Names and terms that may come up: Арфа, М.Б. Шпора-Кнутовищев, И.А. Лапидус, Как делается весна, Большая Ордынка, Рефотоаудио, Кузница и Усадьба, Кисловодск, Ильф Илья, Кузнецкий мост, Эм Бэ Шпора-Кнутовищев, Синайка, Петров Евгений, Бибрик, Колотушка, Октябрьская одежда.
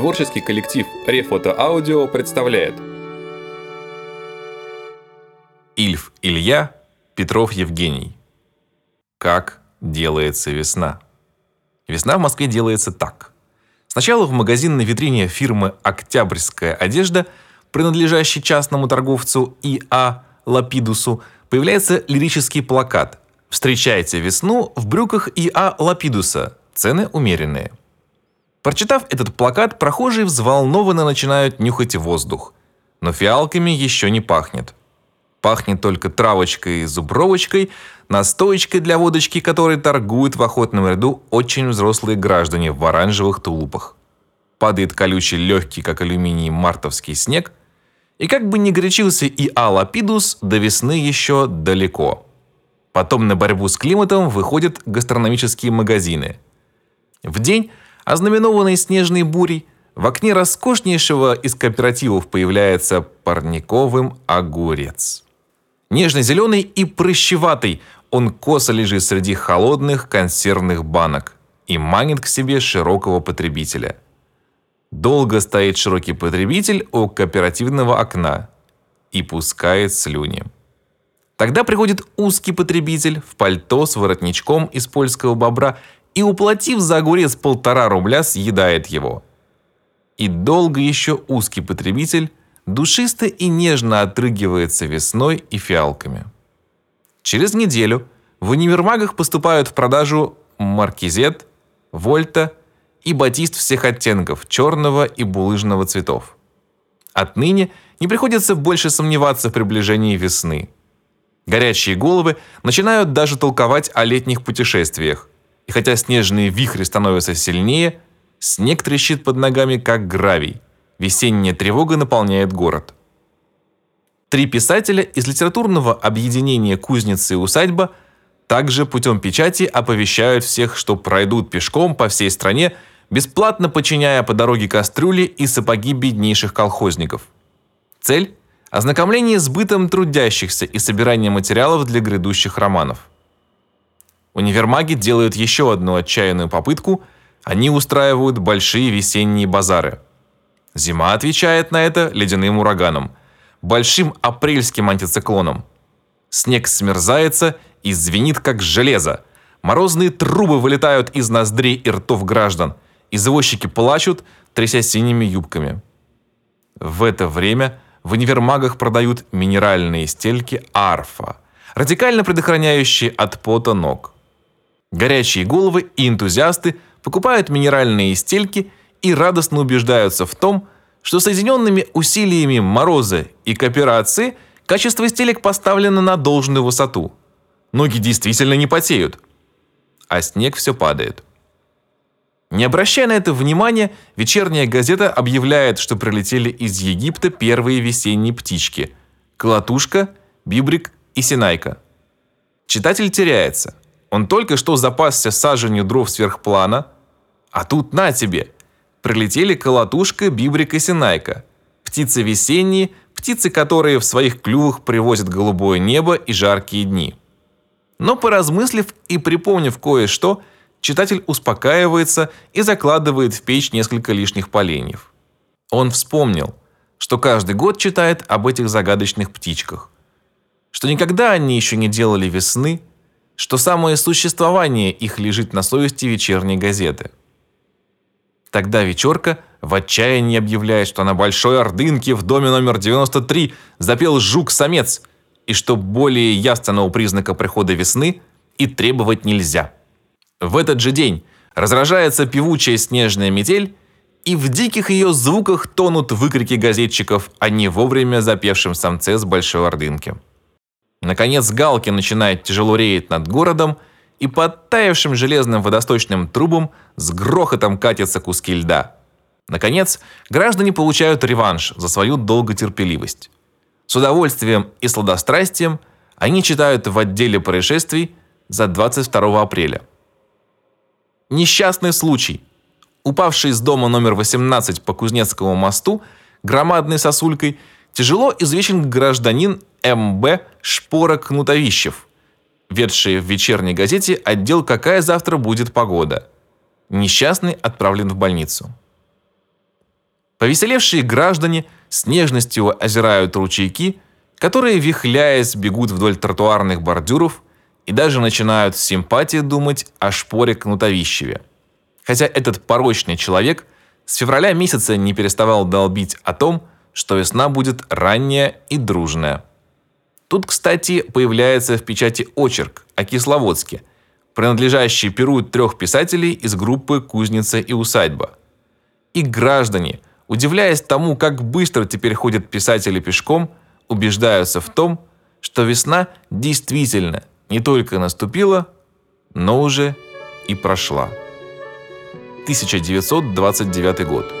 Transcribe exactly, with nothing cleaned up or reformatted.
Творческий коллектив Рефотоаудио представляет Ильф Илья, Петров Евгений. Как делается весна? Весна в Москве делается так. Сначала в магазин на витрине фирмы «Октябрьская одежда», принадлежащий частному торговцу И А Лапидусу, появляется лирический плакат «Встречайте весну в брюках И А Лапидуса. Цены умеренные». Прочитав этот плакат, прохожие взволнованно начинают нюхать воздух. Но фиалками еще не пахнет. Пахнет только травочкой и зубровочкой, настоечкой для водочки, которой торгуют в охотном ряду очень взрослые граждане в оранжевых тулупах. Падает колючий, легкий, как алюминий, мартовский снег. И как бы ни горячился И А Лапидус, до весны еще далеко. Потом на борьбу с климатом выходят гастрономические магазины. В день, ознаменованный снежной бурей, в окне роскошнейшего из кооперативов появляется парниковым огурец. Нежно-зеленый и прыщеватый, он косо лежит среди холодных консервных банок и манит к себе широкого потребителя. Долго стоит широкий потребитель у кооперативного окна и пускает слюни. Тогда приходит узкий потребитель в пальто с воротничком из польского бобра и, уплатив за огурец полтора рубля, съедает его. И долго еще узкий потребитель душисто и нежно отрыгивается весной и фиалками. Через неделю в универмагах поступают в продажу маркизет, вольта и батист всех оттенков черного и булыжного цветов. Отныне не приходится больше сомневаться в приближении весны. Горячие головы начинают даже толковать о летних путешествиях. И хотя снежные вихри становятся сильнее, снег трещит под ногами, как гравий. Весенняя тревога наполняет город. Три писателя из литературного объединения «Кузница и Усадьба» также путем печати оповещают всех, что пройдут пешком по всей стране, бесплатно подчиняя по дороге кастрюли и сапоги беднейших колхозников. Цель – ознакомление с бытом трудящихся и собирание материалов для грядущих романов. Универмаги делают еще одну отчаянную попытку – они устраивают большие весенние базары. Зима отвечает на это ледяным ураганом, большим апрельским антициклоном. Снег смерзается и звенит, как железо. Морозные трубы вылетают из ноздрей и ртов граждан. Извозчики плачут, тряся синими юбками. В это время в универмагах продают минеральные стельки «Арфа», радикально предохраняющие от пота ног. Горячие головы и энтузиасты покупают минеральные стельки и радостно убеждаются в том, что соединенными усилиями мороза и кооперации качество стелек поставлено на должную высоту. Ноги действительно не потеют, а снег все падает. Не обращая на это внимания, вечерняя газета объявляет, что прилетели из Египта первые весенние птички – Колотушка, Бибрик и Синайка. Читатель теряется. Он только что запасся саженью дров сверхплана, а тут на тебе! Прилетели колотушка, бибрик и синайка. Птицы весенние, птицы, которые в своих клювах привозят голубое небо и жаркие дни. Но поразмыслив и припомнив кое-что, читатель успокаивается и закладывает в печь несколько лишних поленьев. Он вспомнил, что каждый год читает об этих загадочных птичках, что никогда они еще не делали весны, что самое существование их лежит на совести вечерней газеты. Тогда вечерка в отчаянии объявляет, что на Большой Ордынке в доме номер девяносто три запел жук-самец, и что более ясного признака прихода весны и требовать нельзя. В этот же день разражается певучая снежная метель, и в диких ее звуках тонут выкрики газетчиков о не вовремя запевшем самце с Большой Ордынки. Наконец галки начинают тяжело реять над городом, и по оттаявшим железным водосточным трубам с грохотом катятся куски льда. Наконец, граждане получают реванш за свою долготерпеливость. С удовольствием и сладострастием они читают в отделе происшествий за двадцать второе апреля. Несчастный случай. Упавший из дома номер восемнадцать по Кузнецкому мосту громадной сосулькой тяжело извечен гражданин Эм Бэ Шпора-Кнутовищев, ведший в вечерней газете отдел «Какая завтра будет погода». Несчастный отправлен в больницу. Повеселевшие граждане с нежностью озирают ручейки, которые, вихляясь, бегут вдоль тротуарных бордюров и даже начинают с симпатией думать о Шпоре-Кнутовищеве. Хотя этот порочный человек с февраля месяца не переставал долбить о том, что весна будет ранняя и дружная. Тут, кстати, появляется в печати очерк о Кисловодске, принадлежащий перу трех писателей из группы «Кузница и усадьба». И граждане, удивляясь тому, как быстро теперь ходят писатели пешком, убеждаются в том, что весна действительно не только наступила, но уже и прошла. тысяча девятьсот двадцать девятый год.